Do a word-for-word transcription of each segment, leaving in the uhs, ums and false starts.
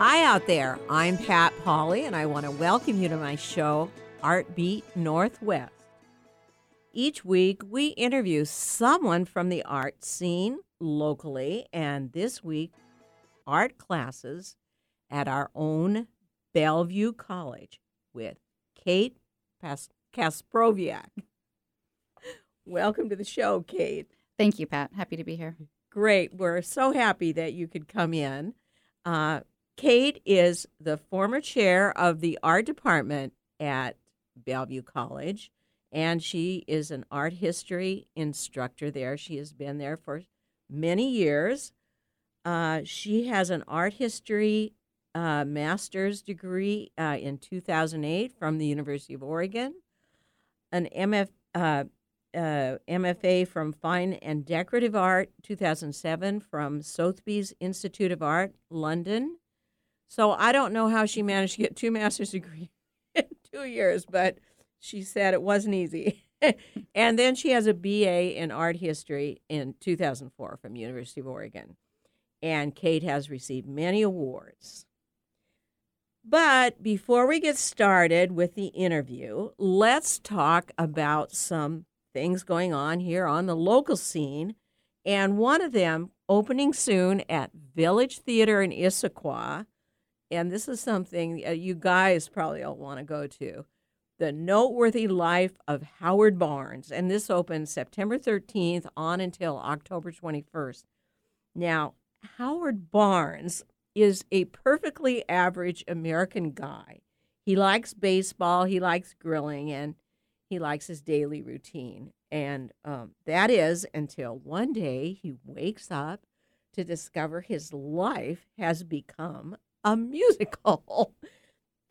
Hi out there, I'm Pat Pauly, and I want to welcome you to my show, Art Beat Northwest. Each week, we interview someone from the art scene locally, and this week, art classes at our own Bellevue College with Kate Kasprowiak. Welcome to the show, Kate. Thank you, Pat. Happy to be here. Great. We're so happy that you could come in. Uh, Kate is the former chair of the art department at Bellevue College, and she is an art history instructor there. She has been there for many years. Uh, she has an art history uh, master's degree uh, in two thousand eight from the University of Oregon, an M F, uh, uh, M F A from Fine and Decorative Art, two thousand seven from Sotheby's Institute of Art, London. So I don't know how she managed to get two master's degrees in two years, but she said it wasn't easy. And then she has a B A in art history in two thousand four from University of Oregon. And Kate has received many awards. But before we get started with the interview, let's talk about some things going on here on the local scene. And one of them opening soon at Village Theater in Issaquah. And this is something you guys probably all want to go to. The Noteworthy Life of Howard Barnes. And this opens September thirteenth on until October twenty-first. Now, Howard Barnes is a perfectly average American guy. He likes baseball, he likes grilling, and he likes his daily routine. And um, that is until one day he wakes up to discover his life has become a musical.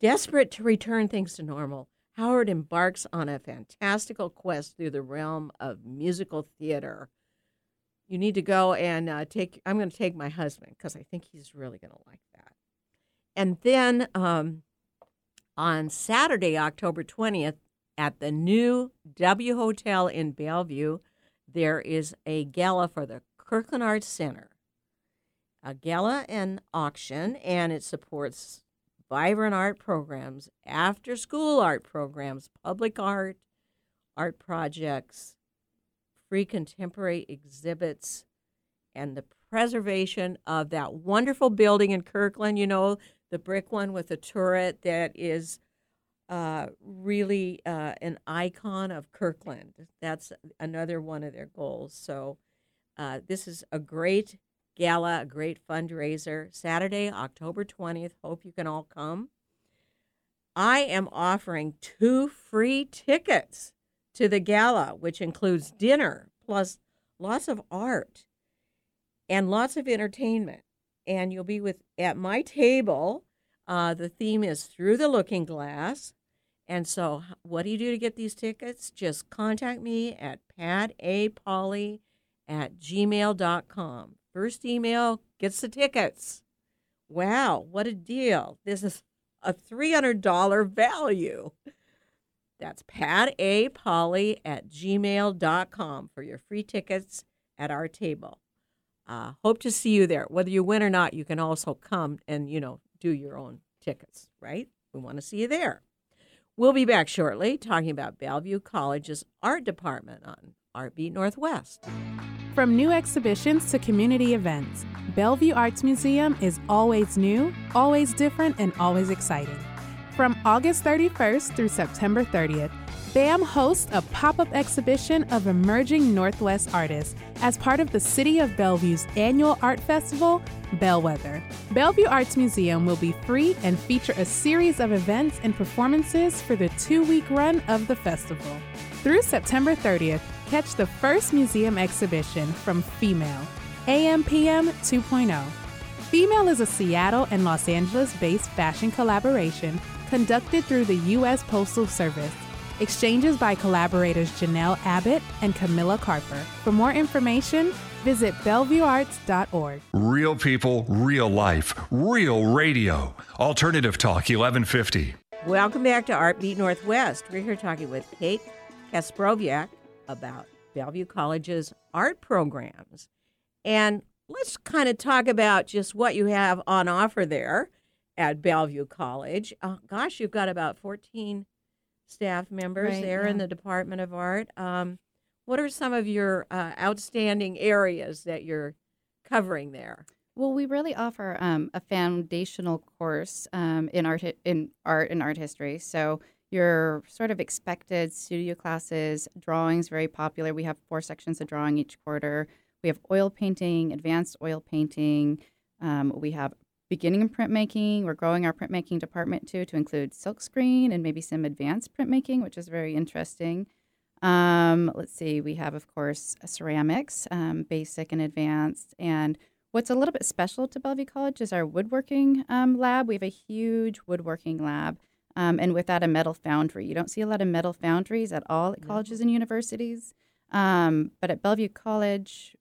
Desperate to return things to normal, Howard embarks on a fantastical quest through the realm of musical theater. You need to go and uh, take, I'm going to take my husband because I think he's really going to like that. And then um, on Saturday, October twentieth, at the new W Hotel in Bellevue, there is a gala for the Kirkland Arts Center, a gala and auction, and it supports vibrant art programs, after-school art programs, public art, art projects, free contemporary exhibits, and the preservation of that wonderful building in Kirkland, you know, the brick one with the turret that is uh, really uh, an icon of Kirkland. That's another one of their goals. So uh, this is a great gala, a great fundraiser, Saturday, October twentieth. Hope you can all come. I am offering two free tickets to the gala, which includes dinner, plus lots of art and lots of entertainment. And you'll be with at my table. Uh, the theme is Through the Looking Glass. And so what do you do to get these tickets? Just contact me at patapauly at gmail dot com. First email gets the tickets. Wow, what a deal. This is a three hundred dollars value. That's patapauly at gmail dot com for your free tickets at our table. Uh, hope to see you there. Whether you win or not, you can also come and, you know, do your own tickets, right? We want to see you there. We'll be back shortly talking about Bellevue College's art department on Art Beat Northwest. From new exhibitions to community events, Bellevue Arts Museum is always new, always different, and always exciting. From August thirty-first through September thirtieth, B A M hosts a pop-up exhibition of emerging Northwest artists as part of the City of Bellevue's annual art festival, Bellwether. Bellevue Arts Museum will be free and feature a series of events and performances for the two-week run of the festival. Through September thirtieth, catch the first museum exhibition from Female, A M P M two point oh. Female is a Seattle and Los Angeles-based fashion collaboration conducted through the U S Postal Service. Exchanges by collaborators Janelle Abbott and Camilla Carper. For more information, visit bellevue arts dot org. Real people, real life, real radio. Alternative Talk eleven fifty. Welcome back to Art Beat Northwest. We're here talking with Kate Kasprowiak about Bellevue College's art programs. And let's kind of talk about just what you have on offer there. at Bellevue College. Oh, gosh, you've got about fourteen staff members right, there yeah. in the Department of Art. Um, what are some of your uh, outstanding areas that you're covering there? Well, we really offer um, a foundational course um, in art in art and art history. So your sort of expected studio classes, drawing's very popular. We have four sections of drawing each quarter. We have oil painting, advanced oil painting. Um, we have beginning printmaking. We're growing our printmaking department, too, to include silkscreen and maybe some advanced printmaking, which is very interesting. Um, let's see. We have, of course, ceramics, um, basic and advanced. And what's a little bit special to Bellevue College is our woodworking um, lab. We have a huge woodworking lab. Um, and with that, a metal foundry. You don't see a lot of metal foundries at all at colleges and universities. Um, but at Bellevue College,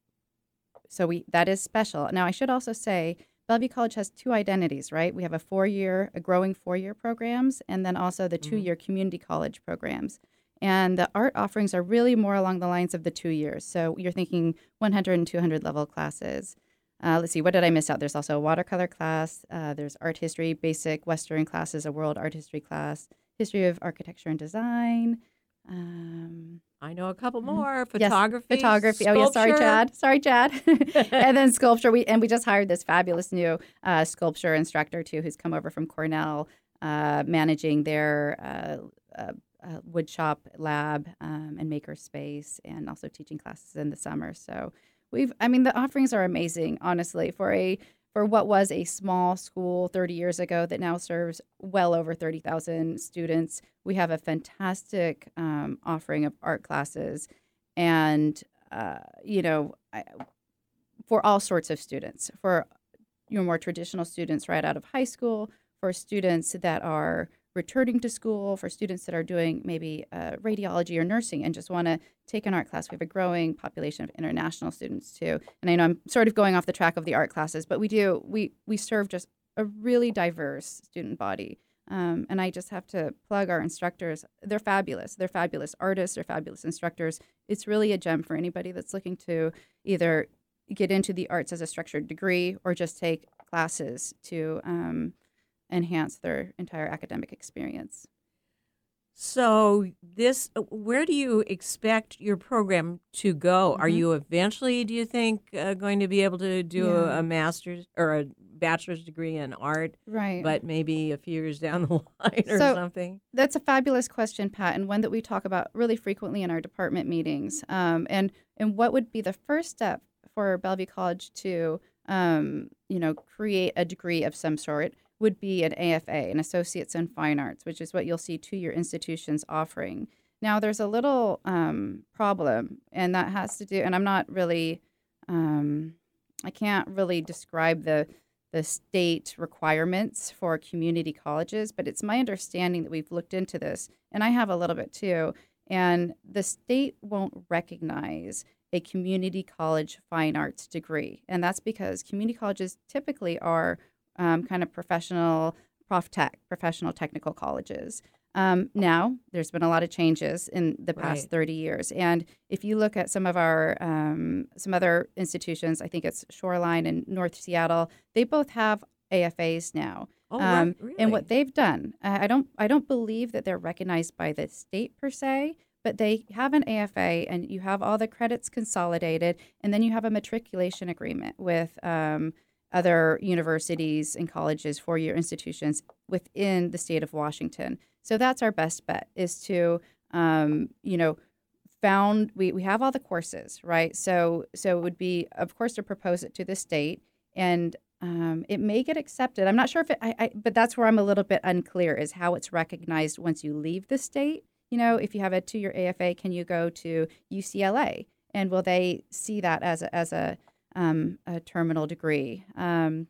so we that is special. Now, I should also say Bellevue College has two identities, right? We have a four-year, a growing four-year programs, and then also the two-year community college programs. And the art offerings are really more along the lines of the two years. So you're thinking one hundred and two hundred level classes. Uh, let's see, what did I miss out? There's also a watercolor class. Uh, there's art history, basic Western classes, a world art history class, history of architecture and design. Um, I know a couple more. Photography. Yes, photography. Sculpture. Oh, yeah. Sorry, Chad. Sorry, Chad. And then sculpture. We And we just hired this fabulous new uh, sculpture instructor, too, who's come over from Cornell, uh, managing their uh, uh, uh, woodshop lab um, and maker space, and also teaching classes in the summer. So We've, I mean, the offerings are amazing, honestly, for a for what was a small school thirty years ago that now serves well over thirty thousand students. We have a fantastic um, offering of art classes, and uh, you know, I, for all sorts of students, for your more traditional students right out of high school, for students that are returning to school, for students that are doing maybe uh, radiology or nursing and just want to take an art class. We have a growing population of international students, too. And I know I'm sort of going off the track of the art classes, but we do, we, we serve just a really diverse student body. Um, and I just have to plug our instructors. They're fabulous. They're fabulous artists. They're fabulous instructors. It's really a gem for anybody that's looking to either get into the arts as a structured degree or just take classes to um, enhance their entire academic experience. So this, where do you expect your program to go? Mm-hmm. Are you eventually, do you think, uh, going to be able to do yeah. a, a master's or a bachelor's degree in art? Right. But maybe a few years down the line or so, something? That's a fabulous question, Pat, and one that we talk about really frequently in our department meetings. Um, and, and what would be the first step for Bellevue College to, um, you know, create a degree of some sort? Would be an A F A, an Associates in Fine Arts, which is what you'll see two-year institutions offering. Now, there's a little um, problem, and that has to do, and I'm not really, um, I can't really describe the the state requirements for community colleges, but it's my understanding that we've looked into this, and I have a little bit too, and the state won't recognize a community college fine arts degree, and that's because community colleges typically are Um, kind of professional, prof tech, professional technical colleges. Um, now, there's been a lot of changes in the past right. thirty years. And if you look at some of our, um, some other institutions, I think it's Shoreline and North Seattle, they both have A F As now. Oh, um, really? And what they've done, I don't, I don't believe that they're recognized by the state per se, but they have an A F A, and you have all the credits consolidated, and then you have a matriculation agreement with um other universities and colleges, four-year institutions within the state of Washington. So that's our best bet is to, um, you know, found we, we have all the courses, right? So so it would be, of course, to propose it to the state, and um, it may get accepted. I'm not sure if it, I, I, but that's where I'm a little bit unclear is how it's recognized once you leave the state. You know, if you have a two-year A F A, can you go to U C L A? And will they see that as a, as a, Um, a terminal degree, um,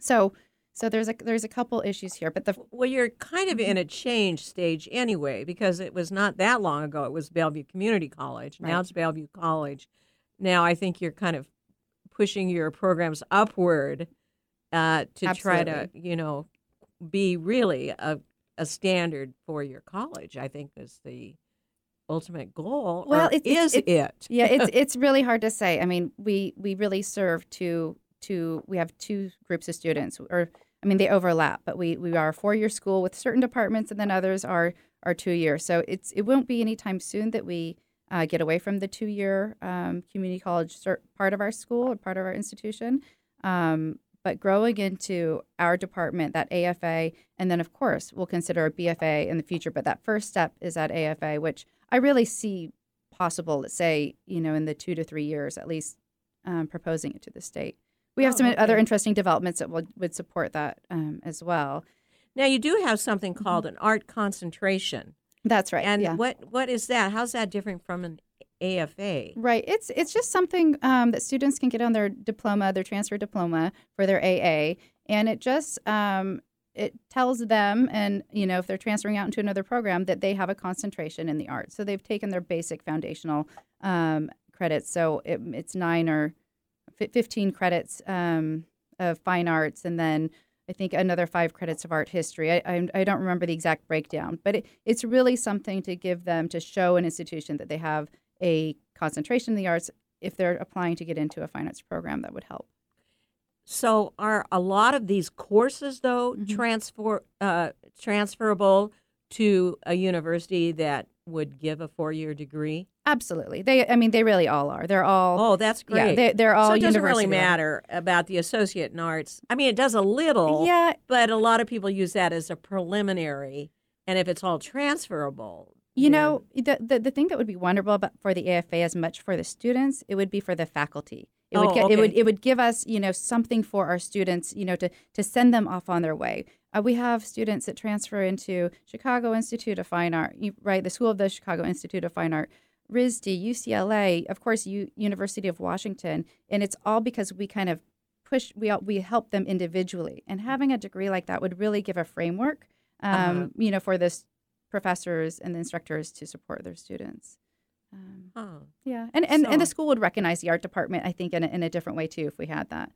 so so there's a there's a couple issues here, but the well, you're kind of in a change stage anyway because it was not that long ago it was Bellevue Community College, right. Now it's Bellevue College. Now I think you're kind of pushing your programs upward uh, to Absolutely. Try to you know be really a a standard for your college. I think is the ultimate goal, well, or it's, is it's, it? Yeah, it's it's really hard to say. I mean, we, we really serve to, to, we have two groups of students, or I I mean, they overlap, but we, we are a four-year school with certain departments, and then others are are two-year. So it's it won't be anytime soon that we uh, get away from the two-year um, community college cert- part of our school or part of our institution. Um, but growing into our department, that A F A, and then, of course, we'll consider a B F A in the future. But that first step is that A F A, which I really see possible, let's say, you know, in the two to three years, at least um, proposing it to the state. We have oh, some okay. other interesting developments that would, would support that um, as well. Now, you do have something called mm-hmm. an art concentration. That's right. And yeah. what what is that? How's that different from an A F A? Right. It's it's just something um, that students can get on their diploma, their transfer diploma for their A A, and it just um, it tells them, and you know, if they're transferring out into another program, that they have a concentration in the arts. So they've taken their basic foundational um, credits. So it, it's nine or fifteen credits um, of fine arts, and then I think another five credits of art history. I I, I don't remember the exact breakdown, but it, it's really something to give them to show an institution that they have a concentration in the arts if they're applying to get into a fine arts program. That would help. So are a lot of these courses, though, mm-hmm. transfer uh, transferable to a university that would give a four-year degree? Absolutely. They, I mean, they really all are. They're all. Oh, that's great. Yeah, they, they're all. So it doesn't really matter about the associate in arts. I mean, it does a little. Yeah. But a lot of people use that as a preliminary, and if it's all transferable. You then... know, the, the the thing that would be wonderful about for the A F A, as much for the students, it would be for the faculty. It would oh, get, okay. it would it would give us, you know, something for our students, you know, to to send them off on their way. Uh, we have students that transfer into Chicago Institute of Fine Art, right? The School of the Chicago Institute of Fine Art, R I S D, U C L A, of course, U- University of Washington, and it's all because we kind of push, we we help them individually, and having a degree like that would really give a framework, um, uh-huh. you know, for the professors and the instructors to support their students. Um, oh. Yeah, and and, so. and the school would recognize the art department, I think, in a, in a different way, too, if we had that.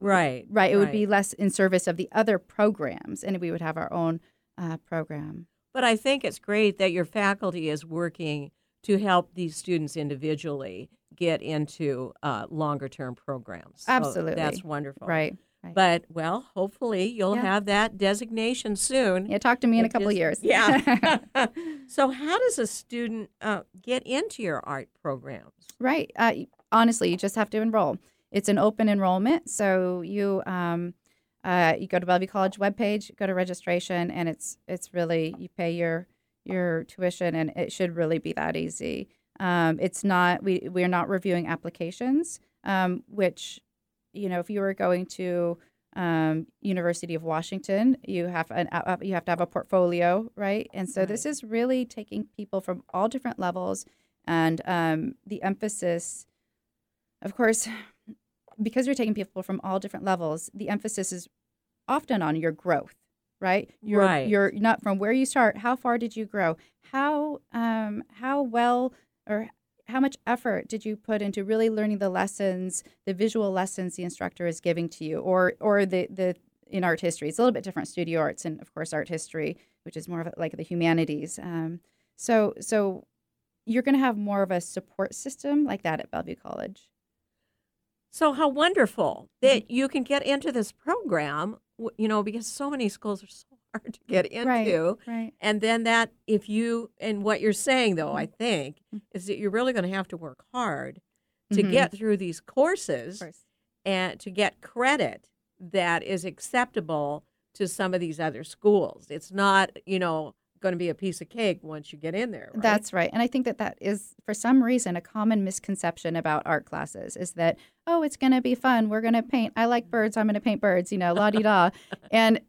Right. Right. It right. would be less in service of the other programs, and we would have our own uh, program. But I think it's great that your faculty is working to help these students individually get into uh, longer-term programs. Absolutely. So that's wonderful. Right. Right. But, well, hopefully you'll yeah. have that designation soon. Yeah, talk to me in it a couple is, of years. Yeah. So how does a student uh, get into your art programs? Right. Uh, honestly, you just have to enroll. It's an open enrollment, so you um, uh, you go to Bellevue College webpage, go to registration, and it's it's really, you pay your your tuition, and it should really be that easy. Um, it's not we we're not reviewing applications, um, which, you know, if you were going to um, University of Washington, you have an uh, you have to have a portfolio, right? And so right. this is really taking people from all different levels, and um, the emphasis, of course. Because you're taking people from all different levels, the emphasis is often on your growth, right? You're, right. You're not from where you start. How far did you grow? How um, how well or how much effort did you put into really learning the lessons, the visual lessons the instructor is giving to you, or or the, the in art history? It's a little bit different, studio arts and, of course, art history, which is more of like the humanities. Um, so so you're going to have more of a support system like that at Bellevue College. So how wonderful that you can get into this program, you know, because so many schools are so hard to get into. Right, right. And then that if you, and what you're saying, though, I think, is that you're really going to have to work hard to mm-hmm. get through these courses and to get credit that is acceptable to some of these other schools. It's not, you know, going to be a piece of cake once you get in there. Right? That's right. And I think that that is, for some reason, a common misconception about art classes is that, oh, it's going to be fun. We're going to paint. I like birds. I'm going to paint birds, you know, la-di-da. And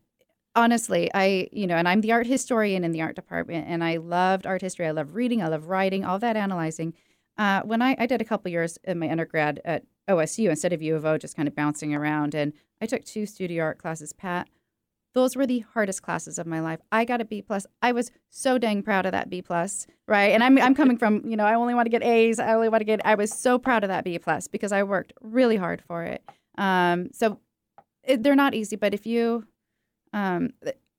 honestly, I, you know, and I'm the art historian in the art department, and I loved art history. I love reading. I love writing, all that analyzing. Uh, when I, I did a couple years in my undergrad at O S U instead of U of O, just kind of bouncing around, and I took two studio art classes, Pat. Those were the hardest classes of my life. I got a B plus. I was so dang proud of that B plus, right? And I'm I'm coming from, you know, I only want to get A's. I only want to get. I was so proud of that B plus because I worked really hard for it. Um, so it, they're not easy, but if you, um,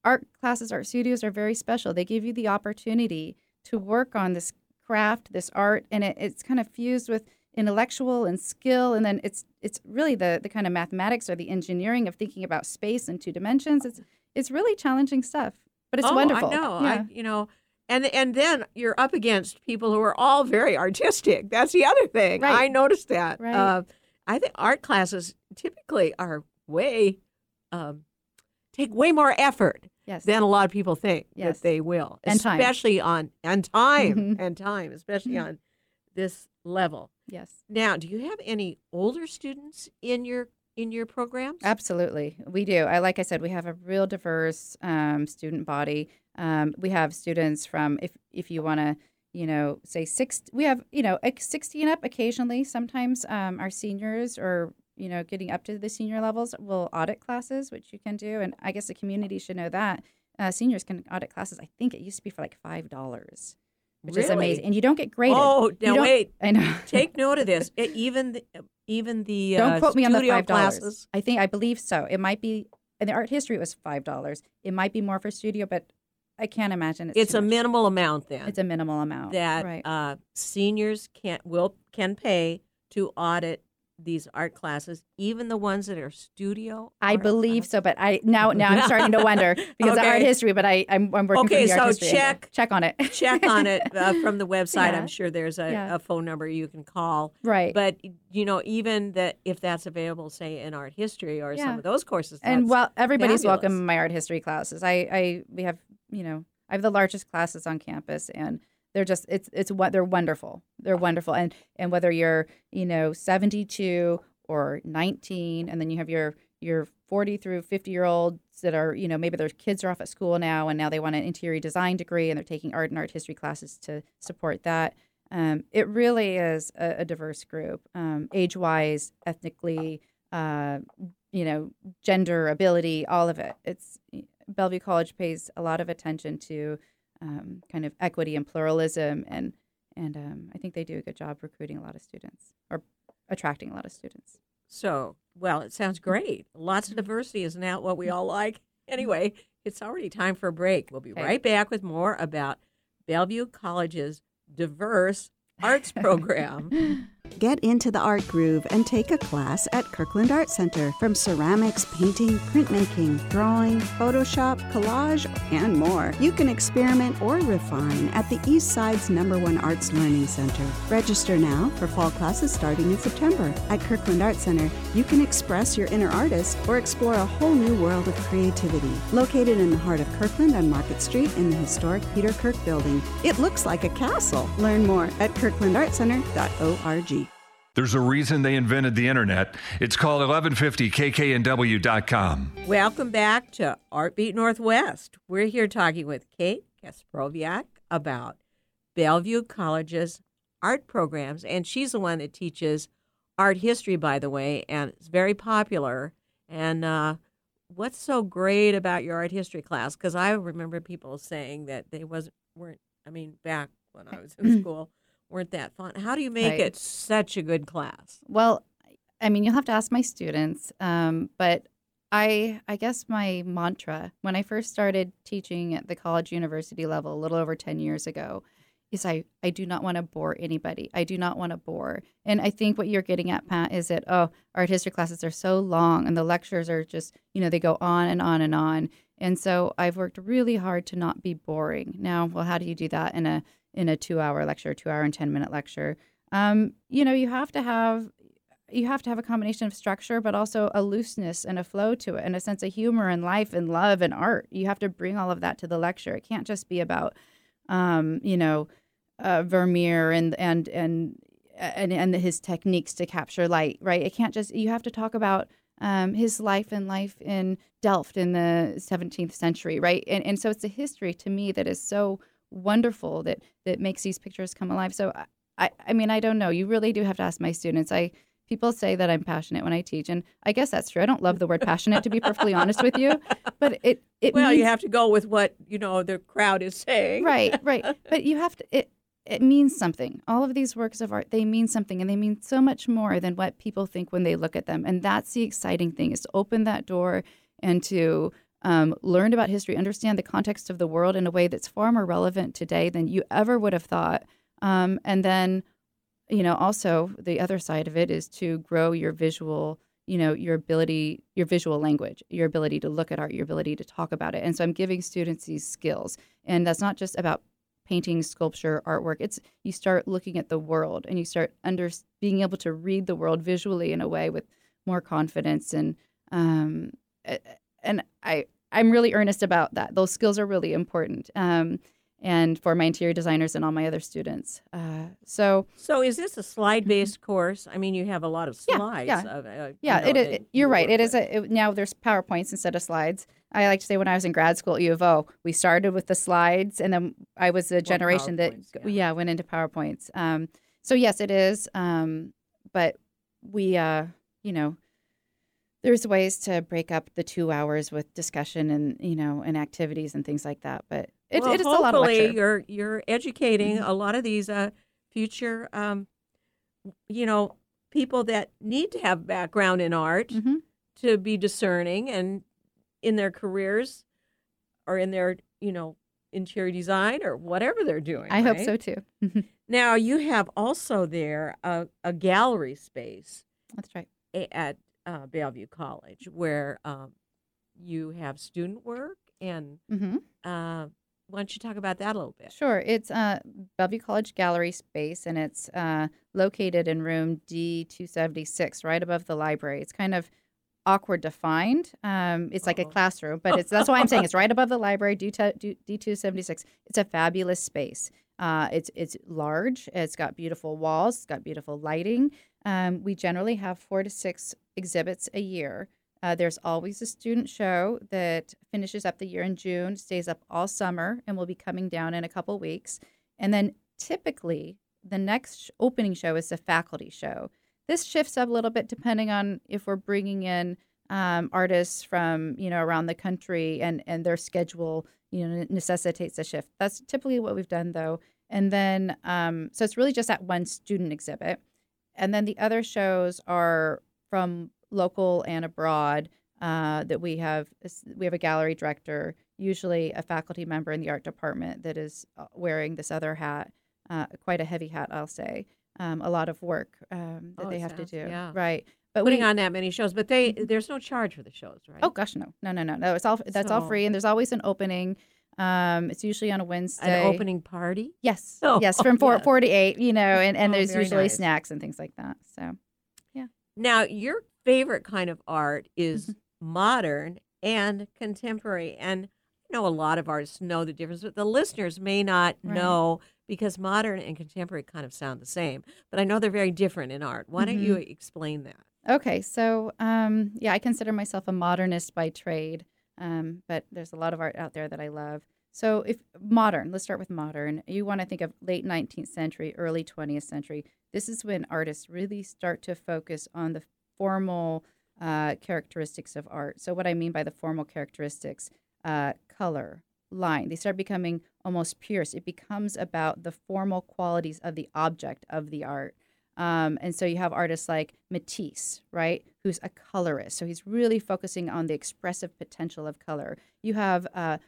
art classes, art studios are very special. They give you the opportunity to work on this craft, this art, and it, it's kind of fused with intellectual and skill, and then it's it's really the the kind of mathematics or the engineering of thinking about space in two dimensions. It's it's really challenging stuff, but it's oh, wonderful. I know. Yeah. I, you know, and and then you're up against people who are all very artistic. That's the other thing. Right. I noticed that. Right. Uh, I think art classes typically are way um, take way more effort yes. than a lot of people think yes. that they will, and especially time. on and time mm-hmm. and time, especially mm-hmm. on this level. Yes. Now, do you have any older students in your in your programs? Absolutely, we do. I like I said, we have a real diverse um, student body. Um, we have students from if if you want to, you know, say six. We have you know sixty and up occasionally. Sometimes um, our seniors or you know getting up to the senior levels will audit classes, which you can do. And I guess the community should know that uh, seniors can audit classes. I think it used to be for like five dollars. Which really? Is amazing, and you don't get graded. Oh, now wait! I know. Take note of this. It, even the, even the don't uh, quote me on the five dollars. I think I believe so. It might be in the art history. It was five dollars. It might be more for studio, but I can't imagine it's. It's a much. minimal amount then. It's a minimal amount that right. uh, seniors can will can pay to audit these art classes, even the ones that are studio. I believe classes. so, but I now now I'm starting to wonder because okay. of art history. But I I'm, I'm working. Okay, for the art so check angle. check on it. check on it uh, from the website. Yeah. I'm sure there's a, yeah. a phone number you can call. Right. But you know, even that if that's available, say in art history or yeah. some of those courses. That's and well, everybody's fabulous. welcome in my art history classes. I I we have you know I have the largest classes on campus and. They're just it's it's what they're wonderful. They're wonderful, and and whether you're you know seventy-two or nineteen, and then you have your your forty through fifty year olds that are you know maybe their kids are off at school now, and now they want an interior design degree, and they're taking art and art history classes to support that. Um, it really is a, a diverse group, um, age wise, ethnically, uh, you know, gender, ability, all of it. It's Bellevue College pays a lot of attention to. Um, kind of equity and pluralism, and and um, I think they do a good job recruiting a lot of students or attracting a lot of students. So, well, it sounds great. Lots of diversity is not what we all like. Anyway, it's already time for a break. We'll be okay. right back with more about Bellevue College's diverse arts program. Get into the art groove and take a class at Kirkland Arts Center. From ceramics, painting, printmaking, drawing, Photoshop, collage, and more. You can experiment or refine at the East Side's number one arts learning center. Register now for fall classes starting in September. At Kirkland Arts Center, you can express your inner artist or explore a whole new world of creativity. Located in the heart of Kirkland on Market Street in the historic Peter Kirk Building, it looks like a castle. Learn more at kirkland art center dot org. There's a reason they invented the internet. It's called eleven fifty K K N W dot com. Welcome back to Art Beat Northwest. We're here talking with Kate Kasprowiak about Bellevue College's art programs. And she's the one that teaches art history, by the way, and it's very popular. And uh, what's so great about your art history class? Because I remember people saying that they wasn't, weren't, I mean, back when I was in school. Weren't that fun? How do you make right. it such a good class? Well, I mean, you'll have to ask my students, um, but I I guess my mantra when I first started teaching at the college university level a little over ten years ago is I, I do not want to bore anybody. I do not want to bore. And I think what you're getting at, Pat, is that, oh, art history classes are so long and the lectures are just, you know, they go on and on and on. And so I've worked really hard to not be boring. Now, well, how do you do that in a in a two-hour lecture, two-hour and ten-minute lecture? Um, you know, you have to have you have to have a combination of structure, but also a looseness and a flow to it, and a sense of humor and life and love and art. You have to bring all of that to the lecture. It can't just be about, um, you know, uh, Vermeer and and and and and his techniques to capture light, right? It can't just you have to talk about. Um, his life and life in Delft in the seventeenth century, right? And and so it's a history to me that is so wonderful that that makes these pictures come alive. So I, I mean, I don't know. You really do have to ask my students. I people say that I'm passionate when I teach, and I guess that's true. I don't love the word passionate, to be perfectly honest with you, but it it well, means, you have to go with what you know the crowd is saying, right? Right. But you have to. It, It means something. All of these works of art, they mean something, and they mean so much more than what people think when they look at them. And that's the exciting thing, is to open that door and to um, learn about history, understand the context of the world in a way that's far more relevant today than you ever would have thought. Um, and then you know, also the other side of it is to grow your visual, you know, your ability, your visual language, your ability to look at art, your ability to talk about it. And so I'm giving students these skills. And that's not just about painting, sculpture, artwork. It's you start looking at the world and you start under being able to read the world visually in a way with more confidence. And um, and I, I'm really earnest about that. Those skills are really important. Um, and for my interior designers and all my other students. Uh, so so is this a slide-based mm-hmm. course? I mean, you have a lot of slides. Yeah, yeah, of, uh, yeah you know, it is, you're right. It is a, it, now there's PowerPoints instead of slides. I like to say when I was in grad school at U of O, we started with the slides, and then I was a generation that yeah. yeah went into PowerPoints. Um, so, yes, it is. Um, but we, uh, you know, there's ways to break up the two hours with discussion and, you know, and activities and things like that. But It, well, it is a lot of lecture. Hopefully you're, you're educating mm-hmm. a lot of these uh, future, um, you know, people that need to have background in art mm-hmm. to be discerning and in their careers or in their, you know, interior design or whatever they're doing. I right? hope so, too. Mm-hmm. Now, you have also there a, a gallery space. That's right. At uh, Bellevue College where um, you have student work and mm-hmm. uh why don't you talk about that a little bit? Sure. It's uh, Bellevue College Gallery Space, and it's uh, located in room D two seventy-six, right above the library. It's kind of awkward to find. Um, it's oh. like a classroom, but it's that's why I'm saying it's right above the library, D two seventy-six. It's a fabulous space. Uh, it's it's large. It's got beautiful walls. It's got beautiful lighting. Um, we generally have four to six exhibits a year. Uh, there's always a student show that finishes up the year in June, stays up all summer, and will be coming down in a couple weeks. And then typically the next opening show is the faculty show. This shifts up a little bit depending on if we're bringing in um, artists from, you know, around the country and, and their schedule, you know, necessitates a shift. That's typically what we've done, though. And then um, so it's really just that one student exhibit. And then the other shows are from local and abroad, uh, that we have we have a gallery director, usually a faculty member in the art department that is wearing this other hat, uh, quite a heavy hat, I'll say, um, a lot of work um, that oh, they have sounds, to do. Yeah. Right. But Putting we, on that many shows, but they there's no charge for the shows, right? Oh, gosh, no. No, no, no, no. It's all That's so, all free, and there's always an opening. Um, it's usually on a Wednesday. An opening party? Yes. Oh, yes, from four, yes. four to eight, you know, and, and oh, there's usually nice. snacks and things like that. So, yeah. Now, you're favorite kind of art is mm-hmm. modern and contemporary. And I know a lot of artists know the difference, but the listeners may not right. know because modern and contemporary kind of sound the same. But I know they're very different in art. Why mm-hmm. don't you explain that? Okay. So, um, yeah, I consider myself a modernist by trade, um, but there's a lot of art out there that I love. So if modern, let's start with modern. You want to think of late nineteenth century, early twentieth century. This is when artists really start to focus on the formal uh, characteristics of art. So what I mean by the formal characteristics, uh, color, line, they start becoming almost pierced. It becomes about the formal qualities of the object of the art. Um, and so you have artists like Matisse, right, who's a colorist. So he's really focusing on the expressive potential of color. You have uh,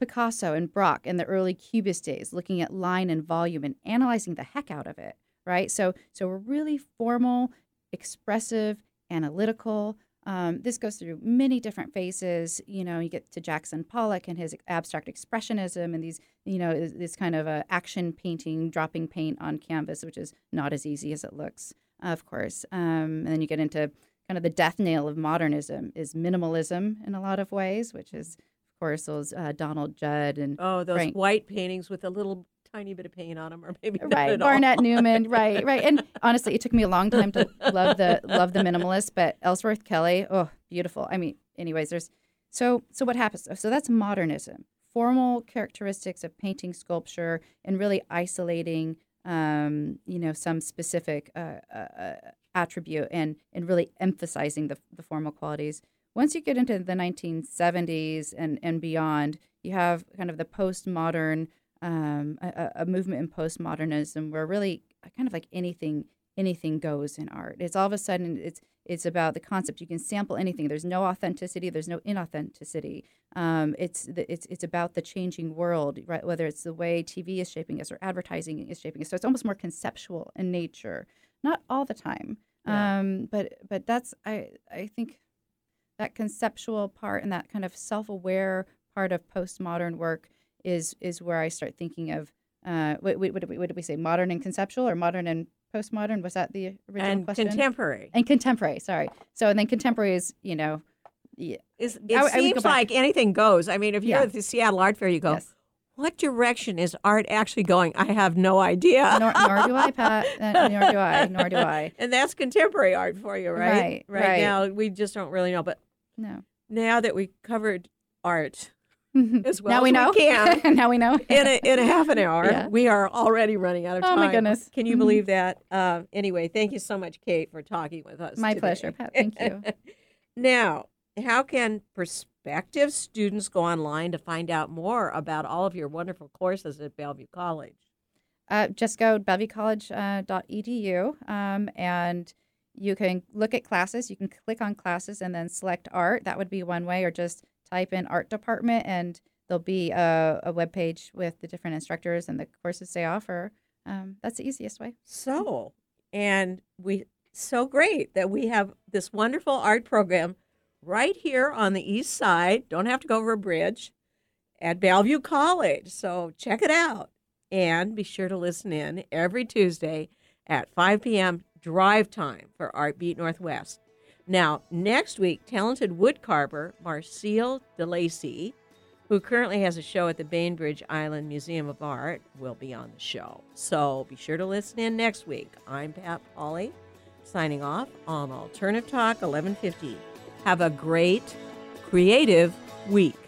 Picasso and Braque in the early Cubist days looking at line and volume and analyzing the heck out of it, right? So, so we're really formal, expressive, analytical. Um, this goes through many different phases. You know, you get to Jackson Pollock and his abstract expressionism and these, you know, this kind of a action painting, dropping paint on canvas, which is not as easy as it looks, of course. Um, and then you get into kind of the death nail of modernism is minimalism in a lot of ways, which is, of course, those uh, Donald Judd and oh, those Frank. White paintings with a little tiny bit of paint on them, or maybe not right. at all. Barnett Newman, right, right. And honestly, it took me a long time to love the love the minimalist, but Ellsworth Kelly, oh, beautiful. I mean, anyways, there's so so what happens? So that's modernism, formal characteristics of painting, sculpture, and really isolating, um, you know, some specific uh, uh, attribute and and really emphasizing the the formal qualities. Once you get into the nineteen seventies and and beyond, you have kind of the postmodern. Um, a, a movement in postmodernism where really kind of like anything anything goes in art. It's all of a sudden it's It's about the concept. You can sample anything. There's no authenticity. There's no inauthenticity. Um, it's the, it's it's about the changing world, right? Whether it's the way T V is shaping us or advertising is shaping us. So it's almost more conceptual in nature. Not all the time, yeah. um, but but that's I I think that conceptual part and that kind of self-aware part of postmodern work is is where I start thinking of. Uh, what, what, what, did we, what did we say? Modern and conceptual, or modern and postmodern? Was that the original and question? And contemporary. And contemporary. Sorry. So and then contemporary is, you know, yeah. Is, it I, seems I go like anything goes. I mean, if you're yeah. at the Seattle Art Fair, you go, yes. What direction is art actually going? I have no idea. Nor, nor do I, Pat. Uh, nor do I. Nor do I. And that's contemporary art for you, right? Right. Right, right. Now we just don't really know, but no. Now that we covered art. As well now we as know. We can. Now we know. in, a, in a half an hour, yeah. we are already running out of time. Oh, my goodness. Can you believe that? Uh, anyway, thank you so much, Kate, for talking with us My today. Pleasure, Pat. Thank you. Now, how can prospective students go online to find out more about all of your wonderful courses at Bellevue College? Uh, just go to bellevue college dot e d u uh, um, and you can look at classes. You can click on classes and then select art. That would be one way, or just type in art department, and there'll be a, a web page with the different instructors and the courses they offer. Um, that's the easiest way. So, and we so great that we have this wonderful art program right here on the east side. Don't have to go over a bridge at Bellevue College. So check it out, and be sure to listen in every Tuesday at five p.m. drive time for Art Beat Northwest. Now, next week, talented wood carver Marcille DeLacy, who currently has a show at the Bainbridge Island Museum of Art, will be on the show. So be sure to listen in next week. I'm Pat Pauly, signing off on Alternative Talk eleven fifty. Have a great, creative week.